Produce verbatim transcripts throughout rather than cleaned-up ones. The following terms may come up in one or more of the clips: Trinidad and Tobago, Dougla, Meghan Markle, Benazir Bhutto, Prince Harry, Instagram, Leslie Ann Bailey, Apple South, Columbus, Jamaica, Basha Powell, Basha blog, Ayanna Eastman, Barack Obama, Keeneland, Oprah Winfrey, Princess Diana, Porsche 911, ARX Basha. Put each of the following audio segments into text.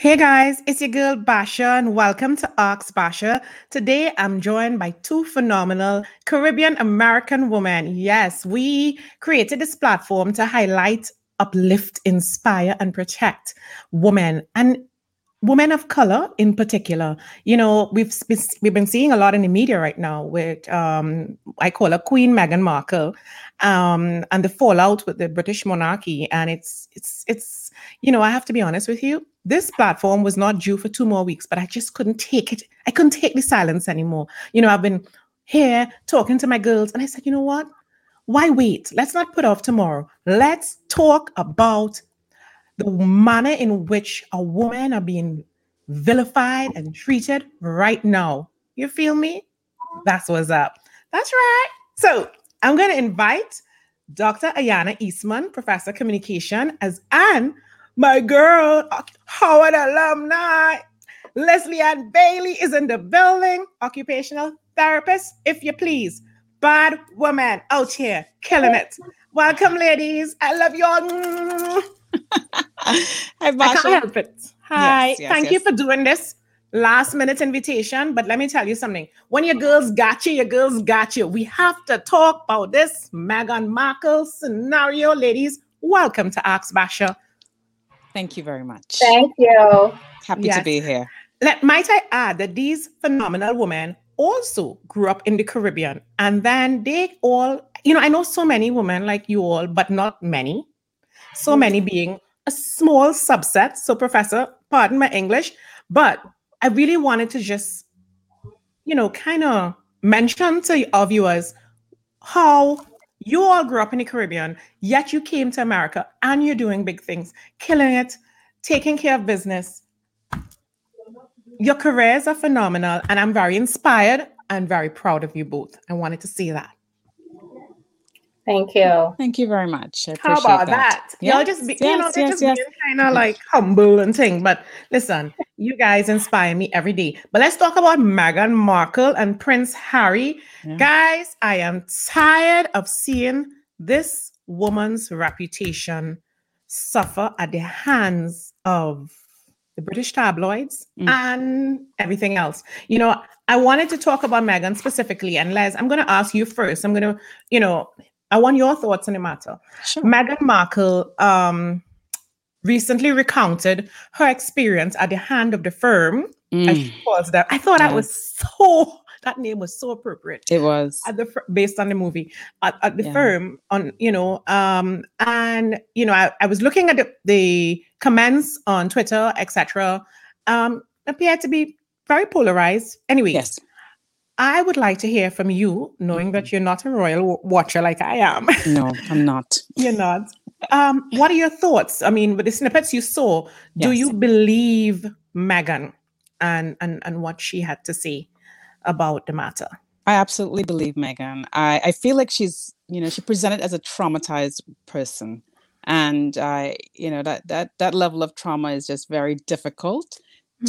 Hey guys, it's your girl Basha and welcome to A R X Basha. Today I'm joined by two phenomenal Caribbean American women. Yes, we created this platform to highlight, uplift, inspire and protect women and women of color in particular. You know, we've we've been seeing a lot in the media right now with um I call her Queen Meghan Markle um and the fallout with the British monarchy, and it's it's it's you know, I have to be honest with you. This platform was not due for two more weeks, but I just couldn't take it. I couldn't take the silence anymore. You know, I've been here talking to my girls and I said, you know what? Why wait? Let's not put off tomorrow. Let's talk about the manner in which a woman are being vilified and treated right now. You feel me? That's what's up. That's right. So I'm going to invite Doctor Ayanna Eastman, Professor of Communication, as Anne, my girl, Howard alumni, Leslie Ann Bailey is in the building, occupational therapist, if you please. Bad woman out here, killing it. Welcome, ladies. I love you all. Hi, Basha. I can't help it. Hi. Yes, yes, Thank yes. you for doing this last minute invitation. But let me tell you something. When your girls got you, your girls got you. We have to talk about this Meghan Markle scenario, ladies. Welcome to A R X Basha. Thank you very much. Thank you. Happy yes. to be here. Let, might I add that these phenomenal women also grew up in the Caribbean. And then they all, you know, I know so many women like you all, but not many. So many being a small subset. So, Professor, pardon my English, but I really wanted to just, you know, kind of mention to our viewers how you all grew up in the Caribbean, yet you came to America and you're doing big things, killing it, taking care of business. Your careers are phenomenal, and I'm very inspired and very proud of you both. I wanted to say that. Thank you. Thank you very much. I appreciate How about that? that? Yes. Y'all just, be, yes, you know, yes, just yes. being kind of like humble and thing. But listen, you guys inspire me every day. But let's talk about Meghan Markle and Prince Harry. Yeah. Guys, I am tired of seeing this woman's reputation suffer at the hands of the British tabloids mm. and everything else. You know, I wanted to talk about Meghan specifically. And Les, I'm going to ask you first. I'm going to, you know... I want your thoughts on the matter. Sure. Meghan Markle um, recently recounted her experience at the hand of the firm. Mm. As she calls that. I thought yes. that was so, that name was so appropriate. It was. At the fir- based on the movie. At, at the yeah. firm, on you know, um, and, you know, I, I was looking at the, the comments on Twitter, et cetera. Um, appeared to be very polarized. Anyway. Yes. I would like to hear from you, knowing mm-hmm. that you're not a royal w- watcher like I am. No, I'm not. You're not. Um, what are your thoughts? I mean, with the snippets you saw, yes. do you believe Meghan and, and, and what she had to say about the matter? I absolutely believe Meghan. I, I feel like she's, you know, she presented as a traumatized person. And, I, you know, that that that level of trauma is just very difficult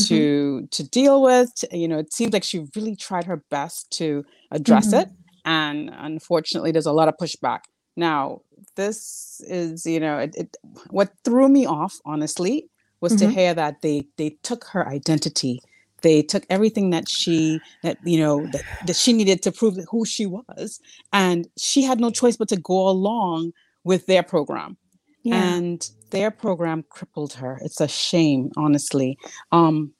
to to deal with. You know, it seems like she really tried her best to address mm-hmm. it, and unfortunately there's a lot of pushback. Now this is, you know, it, it, what threw me off honestly was mm-hmm. to hear that they they took her identity, they took everything that she that you know that, that she needed to prove who she was, and she had no choice but to go along with their program. Yeah. And their program crippled her. It's a shame, honestly. Um,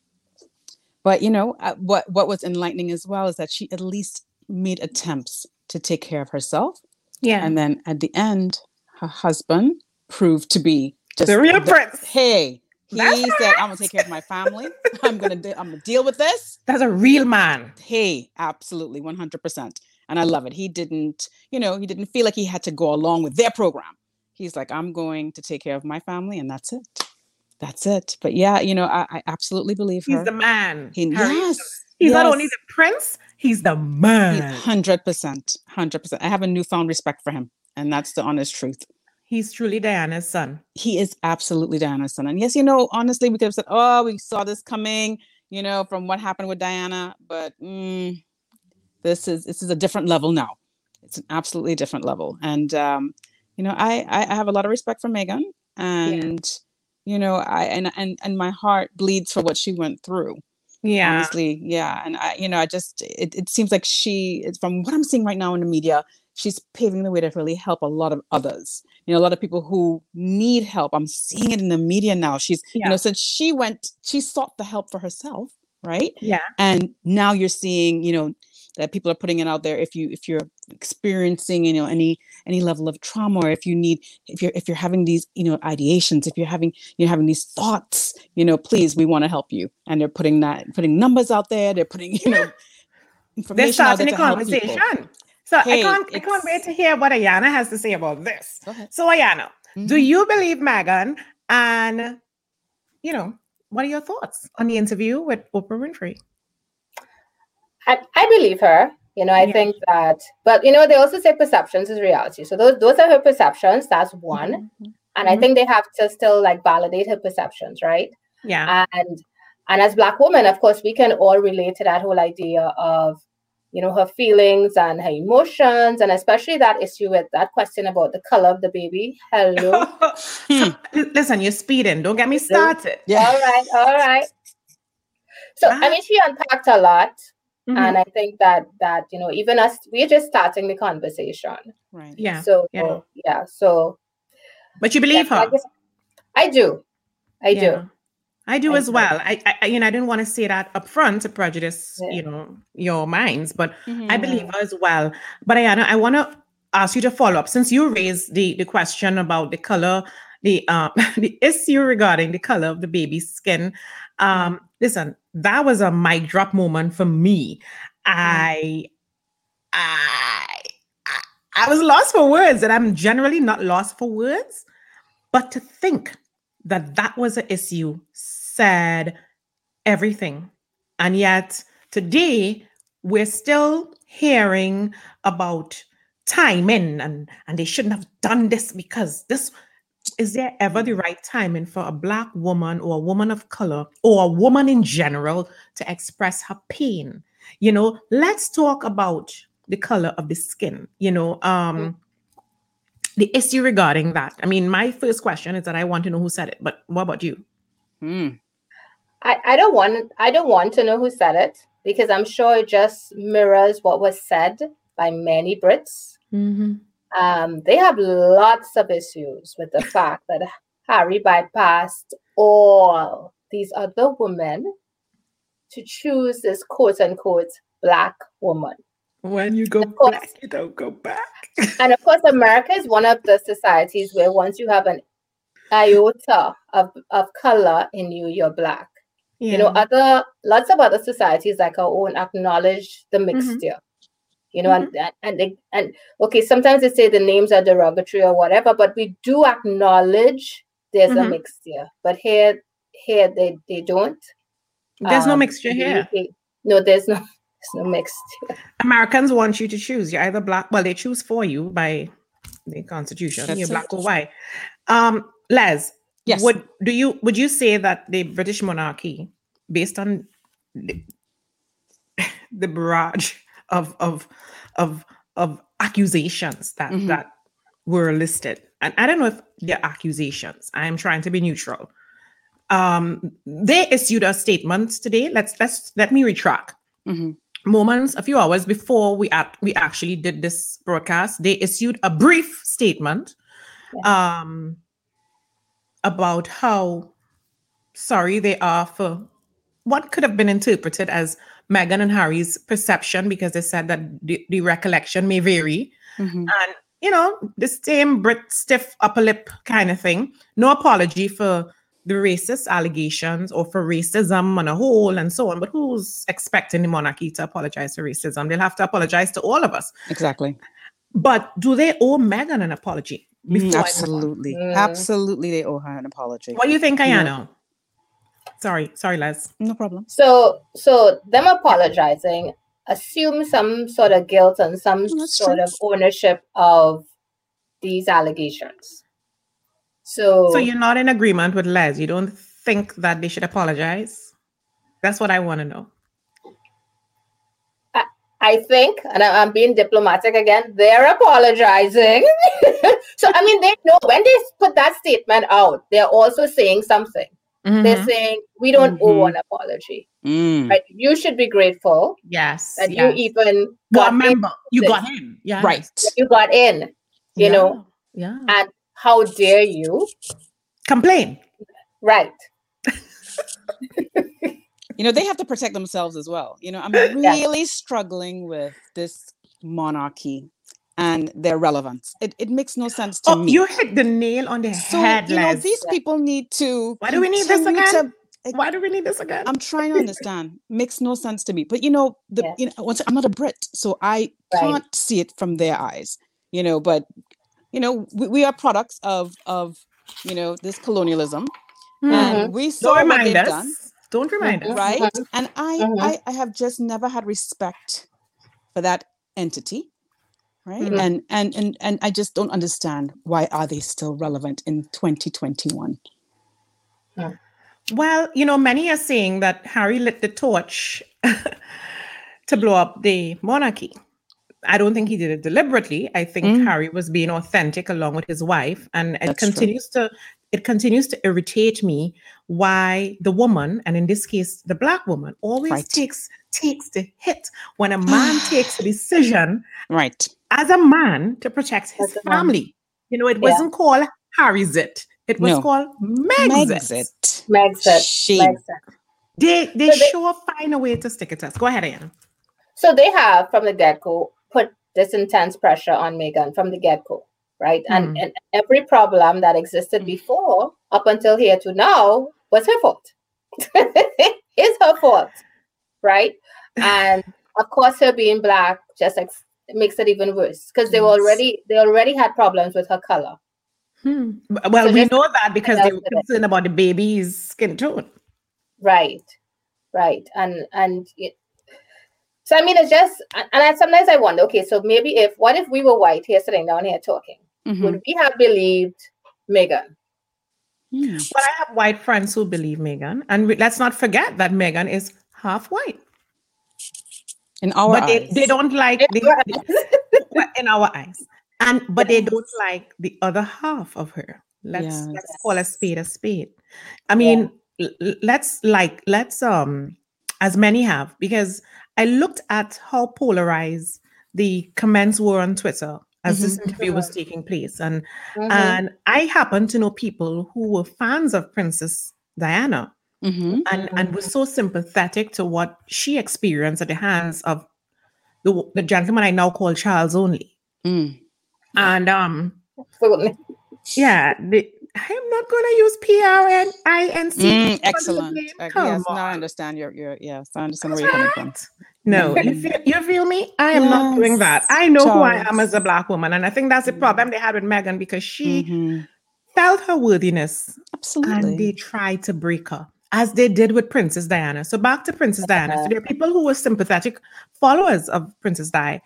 but, you know, uh, what, what was enlightening as well is that she at least made attempts to take care of herself. Yeah. And then at the end, her husband proved to be just the real the, prince. Hey, he That's said, I'm going to take care of my family. I'm going to de- I'm gonna deal with this. That's a real man. Hey, absolutely. one hundred percent. And I love it. He didn't, you know, he didn't feel like he had to go along with their program. He's like, I'm going to take care of my family, and that's it. That's it. But yeah, you know, I, I absolutely believe her. He's the man. He, yes. He's yes. not only the prince, he's the man. one hundred percent. one hundred percent. I have a newfound respect for him, and that's the honest truth. He's truly Diana's son. He is absolutely Diana's son. And yes, you know, honestly, we could have said, oh, we saw this coming, you know, from what happened with Diana. But mm, this is this is a different level now. It's an absolutely different level. And, um, you know, I, I have a lot of respect for Meghan, and you know, I, and, and, and my heart bleeds for what she went through. Yeah. Honestly. Yeah. And I, you know, I just, it, it seems like she, from what I'm seeing right now in the media, she's paving the way to really help a lot of others. You know, a lot of people who need help. I'm seeing it in the media now. She's, yeah. you know, since she went, she sought the help for herself. Right. Yeah. And now you're seeing, you know, that people are putting it out there. If you, if you're experiencing, you know, any, any level of trauma, or if you need, if you're, if you're having these, you know, ideations, if you're having, you're having these thoughts, you know, please, we want to help you. And they're putting that, putting numbers out there. They're putting, you know, information they're starting out there a conversation. So hey, I can't, it's... I can't wait to hear what Ayanna has to say about this. So Ayanna, mm-hmm. do you believe Meghan? And, you know, what are your thoughts on the interview with Oprah Winfrey? I, I believe her. You know, I yeah. think that, but you know, they also say perceptions is reality. So those those are her perceptions. That's one. Mm-hmm. And mm-hmm. I think they have to still like validate her perceptions, right? Yeah. And and as Black women, of course, we can all relate to that whole idea of, you know, her feelings and her emotions, and especially that issue with that question about the color of the baby. Hello. hmm. Listen, you're speeding. Don't get me started. Yeah. All right. All right. So, ah. I mean, she unpacked a lot. Mm-hmm. And I think that, that, you know, even us, we're just starting the conversation. Right. Yeah. So, yeah. yeah so. But you believe yeah, her? I, guess, I do. I yeah. do. I do I as do. well. I, I, you know, I didn't want to say that up front to prejudice, yeah. you know, your minds, but mm-hmm. I believe her as well. But Ayanna, I want to ask you to follow up, since you raised the, the question about the color, the uh, the issue regarding the color of the baby's skin. Um, listen, that was a mic drop moment for me. I, I, I, I was lost for words, and I'm generally not lost for words, but to think that that was an issue said everything. And yet today we're still hearing about timing and, and they shouldn't have done this because this, is there ever the right timing for a Black woman or a woman of color or a woman in general to express her pain? You know, let's talk about the color of the skin, you know, um, mm-hmm. the issue regarding that. I mean, my first question is that I want to know who said it, but what about you? Hmm. I, I don't want I don't want to know who said it, because I'm sure it just mirrors what was said by many Brits. Mm-hmm. Um, they have lots of issues with the fact that Harry bypassed all these other women to choose this quote-unquote Black woman. When you go course, back, you don't go back. And of course, America is one of the societies where once you have an iota of, of color in you, you're Black. Yeah. You know, other lots of other societies like our own acknowledge the mixture. Mm-hmm. You know, mm-hmm. and and they, and okay, sometimes they say the names are derogatory or whatever, but we do acknowledge there's mm-hmm. a mixture. But here, here they they don't. There's um, no mixture here. They, no, there's no. So mixed. Americans want you to choose. You're either Black. Well, they choose for you by the Constitution. That's You're so Black true. Or white. Um, Les, yes. Would do you would you say that the British monarchy, based on the, the barrage of of of of accusations that mm-hmm. that were listed, and I don't know if they're accusations. I am trying to be neutral. Um, they issued a statement today. Let's let's let me retract. Mm-hmm. Moments, a few hours before we act, we actually did this broadcast, they issued a brief statement yeah. um, about how sorry they are for what could have been interpreted as Meghan and Harry's perception, because they said that the, the recollection may vary. Mm-hmm. And, you know, the same Brit stiff upper lip kind of thing. No apology for the racist allegations or for racism on a whole and so on. But who's expecting the monarchy to apologize for racism? They'll have to apologize to all of us. Exactly. But do they owe Meghan an apology? Mm, absolutely. Mm. Absolutely they owe her an apology. What do you think, Ayanna? Yeah. Sorry. Sorry, Les. No problem. So so them apologizing assume some sort of guilt and some That's sort true. Of ownership of these allegations. So, so you're not in agreement with Les. You don't think that they should apologize? That's what I want to know. I, I think, and I, I'm being diplomatic again, they're apologizing. So, I mean, they know when they put that statement out, they're also saying something. Mm-hmm. They're saying, we don't mm-hmm. owe an apology. Mm. Right? You should be grateful. Yes. That yes. you even got member. You got in. Yeah. Right. You got in, you yeah. know. Yeah. And how dare you complain. Right. You know, they have to protect themselves as well. You know, I'm really yeah. struggling with this monarchy and their relevance. It it makes no sense to oh, me. You hit the nail on the so, head. You know, these people need to. Why do we need this again? To, like, Why do we need this again? I'm trying to understand. Makes no sense to me. But, you know, the yeah. you know, I'm not a Brit, so I right. can't see it from their eyes. You know, but, you know, we, we are products of, of, you know, this colonialism. Mm-hmm. And we saw Don't what they've us. done. Don't remind us. Right. And I, mm-hmm. I, I have just never had respect for that entity. Right. Mm-hmm. And, and and and I just don't understand why are they still relevant in twenty twenty-one. Yeah. Well, you know, many are saying that Harry lit the torch to blow up the monarchy. I don't think he did it deliberately. I think mm. Harry was being authentic along with his wife. And it That's continues true. to It continues to irritate me why the woman, and in this case, the black woman, always right. takes takes the hit when a man takes a decision right. as a man to protect his as family. You know, it yeah. wasn't called Harry's it. It was no. called Meg's it. Meg's it. She. They, they so sure they, find a way to stick it to us. Go ahead, Ayanna. So they have, from the get-go, put this intense pressure on Meghan from the get-go. Right. And, mm. and every problem that existed before up until here to now was her fault. It's her fault. Right. And of course, her being black just ex- makes it even worse because they yes. already they already had problems with her color. Hmm. Well, so we know that because they were concerned about the baby's skin tone. Right. Right. And and it, so, I mean, it's just and I, sometimes I wonder, OK, so maybe if what if we were white here sitting down here talking? Mm-hmm. Would we have believed Meghan? Yeah. But I have white friends who believe Meghan, and we, let's not forget that Meghan is half white. In our but eyes, they, they don't like they, in our eyes, and but yes. they don't like the other half of her. Let's yes. let's call a spade a spade. I mean, yeah. l- let's like let's um as many have because I looked at how polarized the comments were on Twitter. As mm-hmm. this interview was taking place. And mm-hmm. and I happen to know people who were fans of Princess Diana mm-hmm. and, mm-hmm. and were so sympathetic to what she experienced at the hands of the, the gentleman I now call Charles only. Mm. And um Absolutely. yeah, the, I'm not going to use P R N I N C. Mm, excellent. I, yes, now I understand your, your yes, I understand where you're coming from. No, you feel, you feel me? I am yes. not doing that. I know Charles. who I am as a black woman. And I think that's the problem they had with Meghan because she mm-hmm. felt her worthiness. Absolutely. And they tried to break her, as they did with Princess Diana. So back to Princess uh-huh. Diana. So there are people who were sympathetic followers of Princess Di,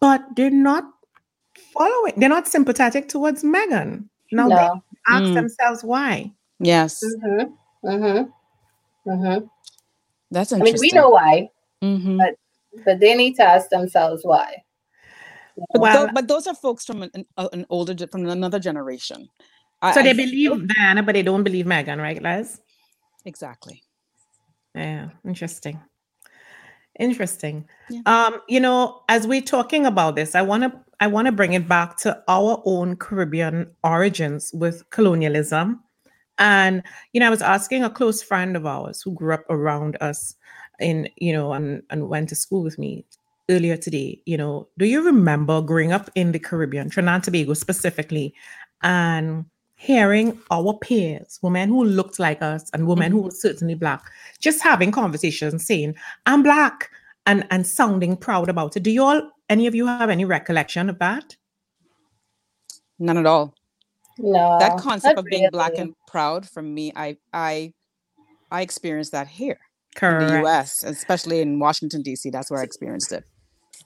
but they're not following, they're not sympathetic towards Meghan. Now no. they ask mm. themselves why. Yes. Mm-hmm. Mm-hmm. Mm-hmm. That's interesting. I mean, we know why. Mm-hmm. But, but they need to ask themselves why. You know? Well, so, but those are folks from an, an older, from another generation. I, so they I, believe Diana, but they don't believe Meghan, right, Les? Exactly. Yeah, interesting. Interesting. Yeah. Um, you know, as we're talking about this, I want to I want to bring it back to our own Caribbean origins with colonialism. And, you know, I was asking a close friend of ours who grew up around us in, you know, and, and went to school with me earlier today, you know, do you remember growing up in the Caribbean, Trinidad and Tobago specifically, and hearing our peers, women who looked like us and women who were certainly black, just having conversations saying, I'm black and, and sounding proud about it. Do you all, any of you have any recollection of that? None at all. No. That concept of being really. black and proud for me, I, I, I experienced that here. Correct. In the U S, especially in Washington, D C. That's where I experienced it.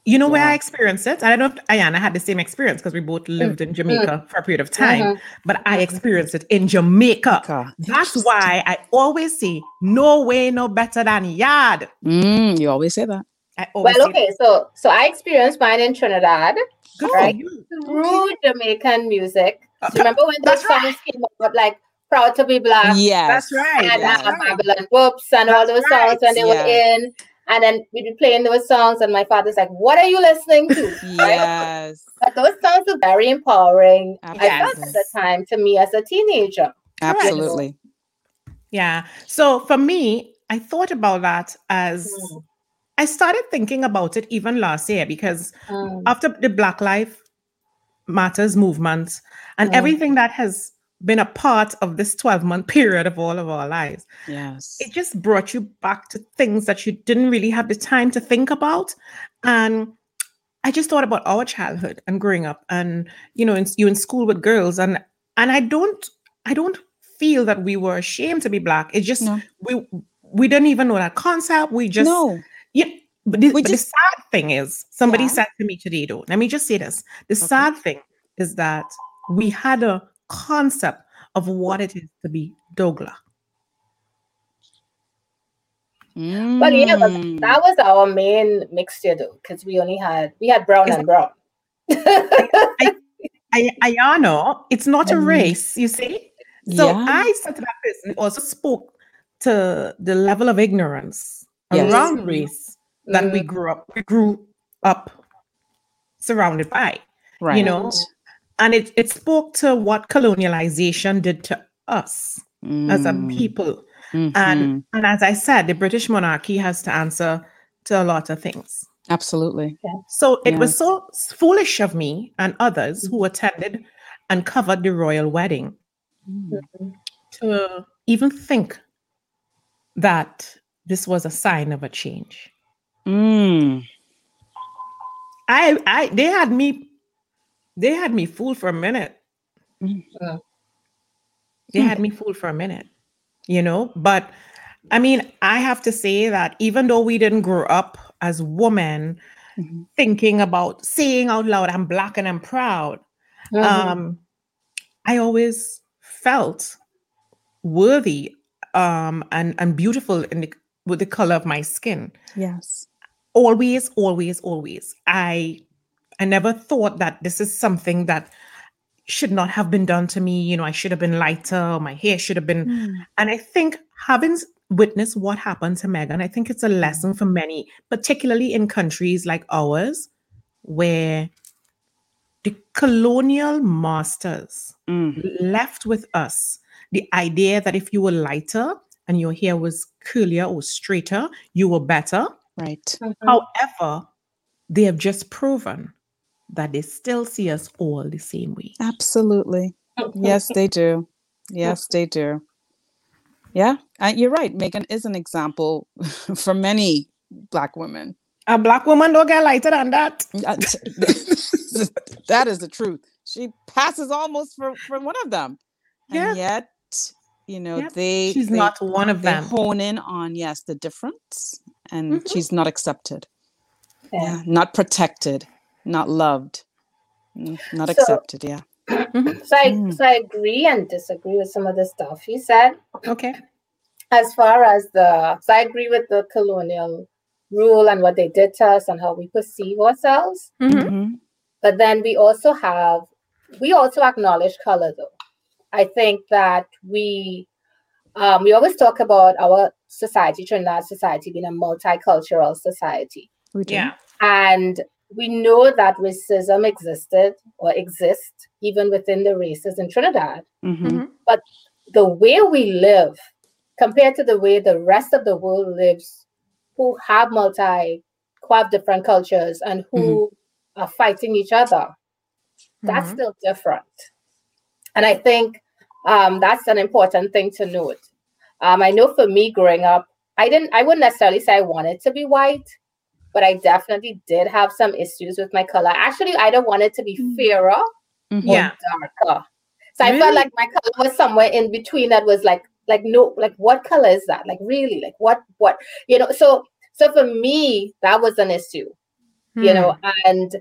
You know yeah. where I experienced it? I don't know if Ayanna had the same experience because we both lived in Jamaica for a period of time, uh-huh. but I experienced it in Jamaica. God, that's why I always say, no way, no better than yard. Mm, you always say that. I well, okay, so so I experienced mine in Trinidad, Good right? You. Through Jamaican music. Okay. So remember when those songs right. came out, like "Proud to Be Black"? Yeah, that's right. And that's uh, right. Babylon Whoops and that's all those right. songs when they yeah. were in. And then we'd be playing those songs, and my father's like, "What are you listening to?" Yes. But those songs are very empowering. Absolutely. I felt at the time to me as a teenager. Absolutely. Right. Yeah. So for me, I thought about that as mm. I started thinking about it even last year because mm. after the Black Lives Matters movement and mm. everything that has been a part of this twelve-month period of all of our lives. Yes. It just brought you back to things that you didn't really have the time to think about. And I just thought about our childhood and growing up and, you know, in, you're in school with girls. And and I don't I don't feel that we were ashamed to be Black. It's just, no. we we didn't even know that concept. We just, no. yeah. But, this, but just, the sad thing is, somebody yeah. said to me today, though, let me just say this. The okay. sad thing is that we had a concept of what it is to be Dougla. Mm. Well, yeah, but that was our main mixture though, because we only had we had brown it's, and brown. I, I, I, Ayanna, it's not a race, you see. So yeah. I said to that person, also spoke to the level of ignorance yes. around race mm. that we grew up we grew up surrounded by. Right. You know. And it, it spoke to what colonialization did to us mm. as a people. Mm-hmm. And, and as I said, the British monarchy has to answer to a lot of things. Absolutely. Yeah. So it yeah. was so foolish of me and others who attended and covered the royal wedding mm-hmm. to even think that this was a sign of a change. Mm. I, I, they had me... They had me fooled for a minute. Mm-hmm. They had me fooled for a minute, you know? But I mean, I have to say that even though we didn't grow up as women mm-hmm. thinking about saying out loud, I'm Black and I'm proud, mm-hmm. um, I always felt worthy um, and, and beautiful in the, with the color of my skin. Yes. Always, always, always. I... I never thought that this is something that should not have been done to me. You know, I should have been lighter. My hair should have been. Mm. And I think having witnessed what happened to Meghan, I think it's a lesson for many, particularly in countries like ours, where the colonial masters mm. left with us the idea that if you were lighter and your hair was curlier or straighter, you were better. Right. Mm-hmm. However, they have just proven that they still see us all the same way. Absolutely. Yes, they do. Yes, they do. Yeah, uh, you're right. Meghan is an example for many Black women. A Black woman don't get lighter than that. That is the truth. She passes almost for, for one of them. Yeah. And yet, you know, yep. they... She's they, not one of them. They hone in on, yes, the difference. And mm-hmm. she's not accepted. Yeah. yeah, not protected, not loved, not so, accepted. Yeah. So I mm. so I agree and disagree with some of the stuff he said. Okay. As far as the so I agree with the colonial rule and what they did to us and how we perceive ourselves. Mm-hmm. But then we also have we also acknowledge color though. I think that we um, we always talk about our society, Trinidad society, being a multicultural society. We do. Yeah. And we know that racism existed or exists even within the races in Trinidad. Mm-hmm. But the way we live compared to the way the rest of the world lives, who have multi, who have different cultures and who mm-hmm. are fighting each other, that's mm-hmm. still different. And I think um, that's an important thing to note. Um, I know for me growing up, I didn't, I wouldn't necessarily say I wanted to be white. But I definitely did have some issues with my color. Actually, I either wanted to be fairer mm-hmm. or yeah. darker. So really? I felt like my color was somewhere in between that was like, like, no, like, what color is that? Like, really? Like, what, what, you know? So, so for me, that was an issue, hmm. you know, and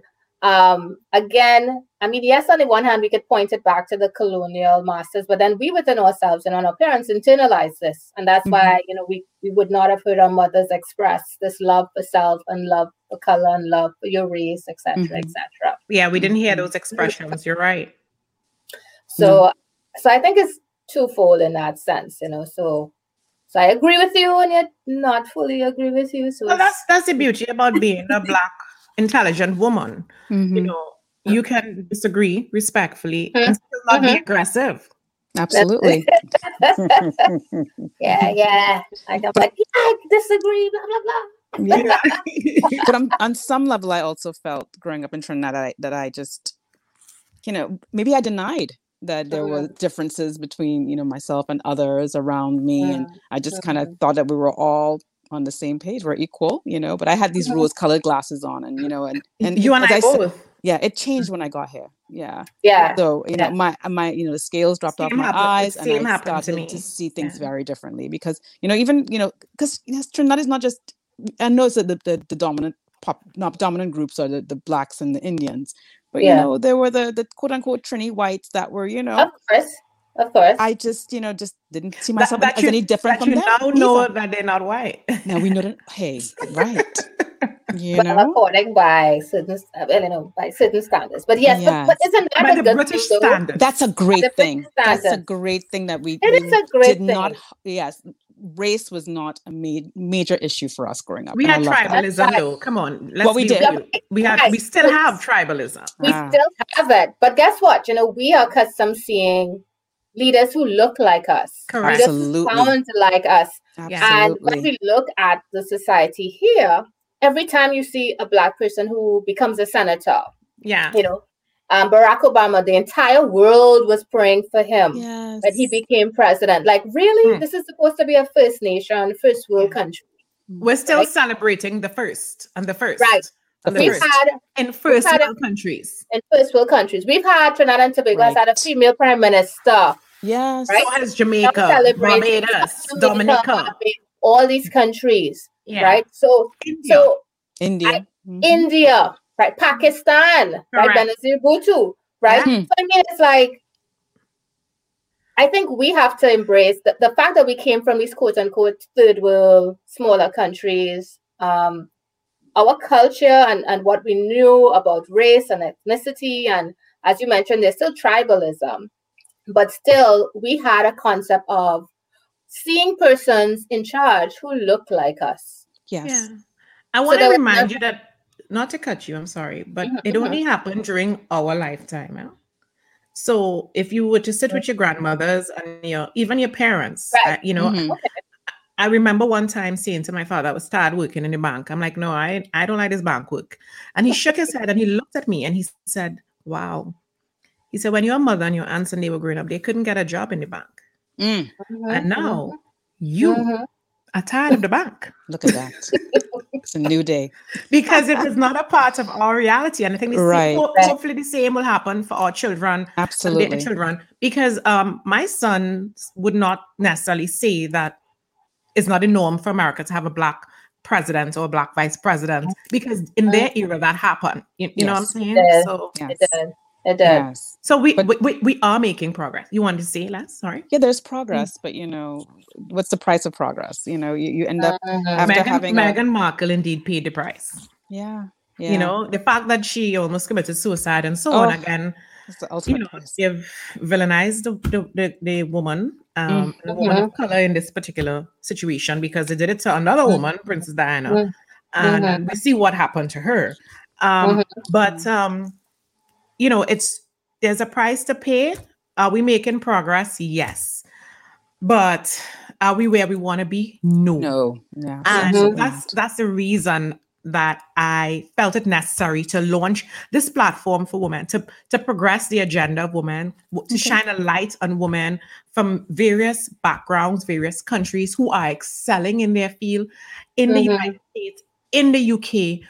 Um, again, I mean, yes, on the one hand, we could point it back to the colonial masters, but then we within ourselves and on our parents internalize this. And that's mm-hmm. why, you know, we, we would not have heard our mothers express this love for self and love for color and love for your race, et cetera, mm-hmm. et cetera. Yeah, we didn't hear those expressions. You're right. So, mm-hmm. so I think it's twofold in that sense, you know, so. So I agree with you and yet not fully agree with you. So well, that's that's the beauty about being a Black intelligent woman. Mm-hmm. You know, you can disagree respectfully mm-hmm. and still not mm-hmm. be aggressive. Absolutely. yeah, yeah. Like I'm like, yeah, I disagree, blah, blah, blah. Yeah. But I'm, on some level, I also felt growing up in Trinidad that I, that I just, you know, maybe I denied that there were differences between, you know, myself and others around me. Yeah. And I just kind of thought that we were all on the same page. We're equal, you know, but I had these rose colored glasses on and, you know, and, and you and I, I both. Said, yeah, it changed when I got here. Yeah. Yeah. So, you yeah. know, my, my, you know, the scales dropped same off my happened. eyes same and I started to, me. to see things yeah. very differently because, you know, even, you know, because you know, Trinidad is not just, I know it's the, the, the dominant pop, not dominant groups are the, the Blacks and the Indians. But, yeah. you know, there were the, the quote unquote Trini whites that were, you know. Of course, of course. I just, you know, just didn't see myself that, that as you, any different that from you them. You now know either. That they're not white. Now we know that, hey, right. You but know? I'm according by certain, I don't know, by certain standards. But yes, yes. But, but isn't that by a the good British thing, standards. That's a great thing. That's a great thing that we, we did thing. not, yes. Race was not a ma- major issue for us growing up. We had tribalism, though. Come on, let's well, we did. We had, we still have tribalism. We ah. still have it, but guess what? You know, we are accustomed seeing leaders who look like us, correct? Leaders Absolutely, who sound like us. Absolutely. And when we look at the society here, every time you see a Black person who becomes a senator, yeah, you know. Um, Barack Obama, the entire world was praying for him yes. when he became president. Like, really? Mm. This is supposed to be a First Nation, First World country. We're still right? celebrating the first and the first. Right. And the we've first. Had, in First had World a, countries. In First World countries. We've had Trinidad and Tobago right. has had a female prime minister. Yes. Right? So has Jamaica, Barbados, Dominica. All these countries. Yeah. Right? So, India. So India. I, mm-hmm. India. Right, Pakistan, Correct. right, Benazir Bhutto, right. Mm-hmm. So I mean, it's like I think we have to embrace the, the fact that we came from these quote unquote third world, smaller countries. Um, our culture and, and what we knew about race and ethnicity, and as you mentioned, there's still tribalism, but still we had a concept of seeing persons in charge who look like us. Yes, yeah. I want so to remind no- you that. Not to cut you, I'm sorry, but mm-hmm. it only happened during our lifetime. Eh? So if you were to sit with your grandmothers and your even your parents, right. uh, you know, mm-hmm. I remember one time saying to my father, I was tired working in the bank. I'm like, no, I, I don't like this bank work. And he shook his head and he looked at me and he said, wow. He said, when your mother and your aunts and they were growing up, they couldn't get a job in the bank. Mm-hmm. And now mm-hmm. you mm-hmm. are tired of the bank. Look at that. It's a new day. Because it was not a part of our reality. And I think we right. see, hopefully the same will happen for our children. Absolutely. Their children. Because um, my son would not necessarily say that it's not a norm for America to have a Black president or a Black vice president. Because in their era, that happened. You, you yes. know what I'm saying? It did. So, yes. it did. It did. Yes. So we, but, we, we we are making progress. You wanted to say less? Sorry. Yeah, there's progress, but you know, what's the price of progress? You know, you, you end up uh, after Meghan, having Meghan a... Markle indeed paid the price. Yeah, yeah. You know, the fact that she almost committed suicide and so oh, on again. That's the ultimate you know, price. They've villainized the the, the, the woman, um, mm-hmm. the woman mm-hmm. of color in this particular situation because they did it to another mm-hmm. woman, Princess Diana, mm-hmm. and mm-hmm. we see what happened to her. Um, mm-hmm. But. Um, You know, it's there's a price to pay. Are we making progress? Yes. But are we where we want to be? No. No. Yeah, and no, that's not. That's the reason that I felt it necessary to launch this platform for women, to, to progress the agenda of women, to okay. shine a light on women from various backgrounds, various countries who are excelling in their field in mm-hmm. the United States, in the U K.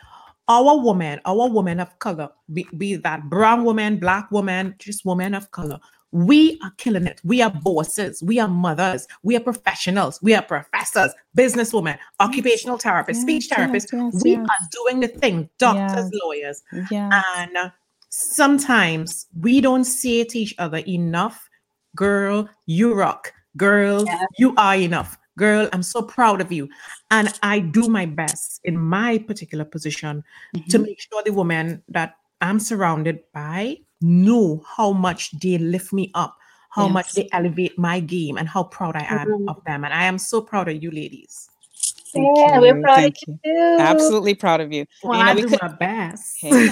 Our women, our women of color, be, be that brown woman, Black woman, just women of color, We are killing it. We are bosses. We are mothers. We are professionals. We are professors, businesswomen, occupational therapists, yes, speech therapists. Yes, yes, we yes. are doing the thing, doctors, yes. lawyers. Yes. And sometimes we don't say to each other enough, girl, you rock. Girl, yes. you are enough. Girl, I'm so proud of you. And I do my best in my particular position mm-hmm. to make sure the women that I'm surrounded by know how much they lift me up, how yes. much they elevate my game, and how proud I am mm-hmm. of them. And I am so proud of you ladies. Thank yeah, you. We're proud Thank of you. you. Absolutely proud of you. Well, you know, I we do could, my best. Okay.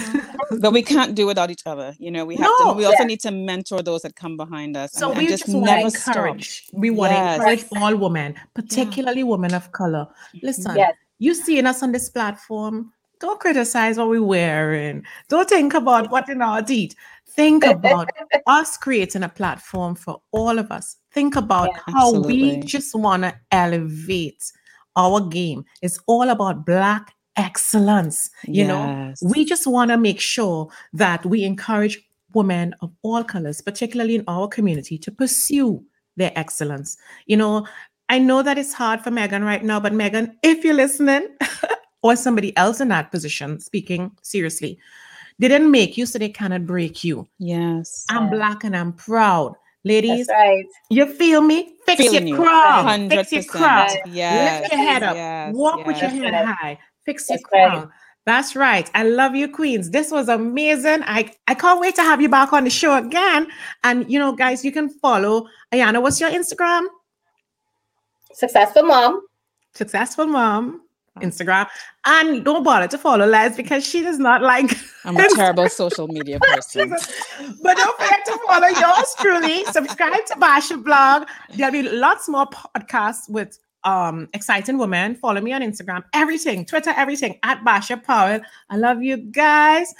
But we can't do without each other. You know, we have no, to, we yeah. also need to mentor those that come behind us. So and, we and just, just never encourage. Stop. We want yes. to encourage all women, particularly yeah. women of color. Listen, yes. you seeing us on this platform, don't criticize what we're wearing. Don't think about what in our teeth. Think about us creating a platform for all of us. Think about yeah, how absolutely. we just want to elevate our game. It's all about Black excellence. You yes. know, we just want to make sure that we encourage women of all colors, particularly in our community, to pursue their excellence. You know, I know that it's hard for Meghan right now, but Meghan, if you're listening, or somebody else in that position speaking seriously, they didn't make you, so they cannot break you. Yes. I'm yes. Black and I'm proud. Ladies, right. you feel me? Fix Feeling your crown. You. Fix your crown. Yes. Lift your head up. Yes. Walk yes. with your head yes. high. Fix That's your crown. Right. That's right. I love you, queens. This was amazing. I, I can't wait to have you back on the show again. And, you know, guys, you can follow Ayanna. What's your Instagram? Successful Mom. Successful Mom. Instagram. And don't bother to follow Les because she does not like I'm a terrible social media person. But don't forget to follow yours truly. Subscribe to Basha blog. There'll be lots more podcasts with um exciting women. Follow me on Instagram, everything, Twitter, everything at Basha Powell. I love you guys.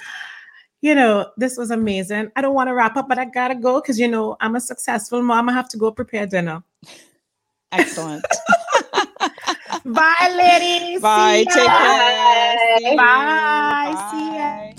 You know, this was amazing. I don't want to wrap up, but I gotta go because you know I'm a successful mom. I have to go prepare dinner. Excellent. Bye, ladies. Bye. See Take care. Bye. Bye. Bye. See ya.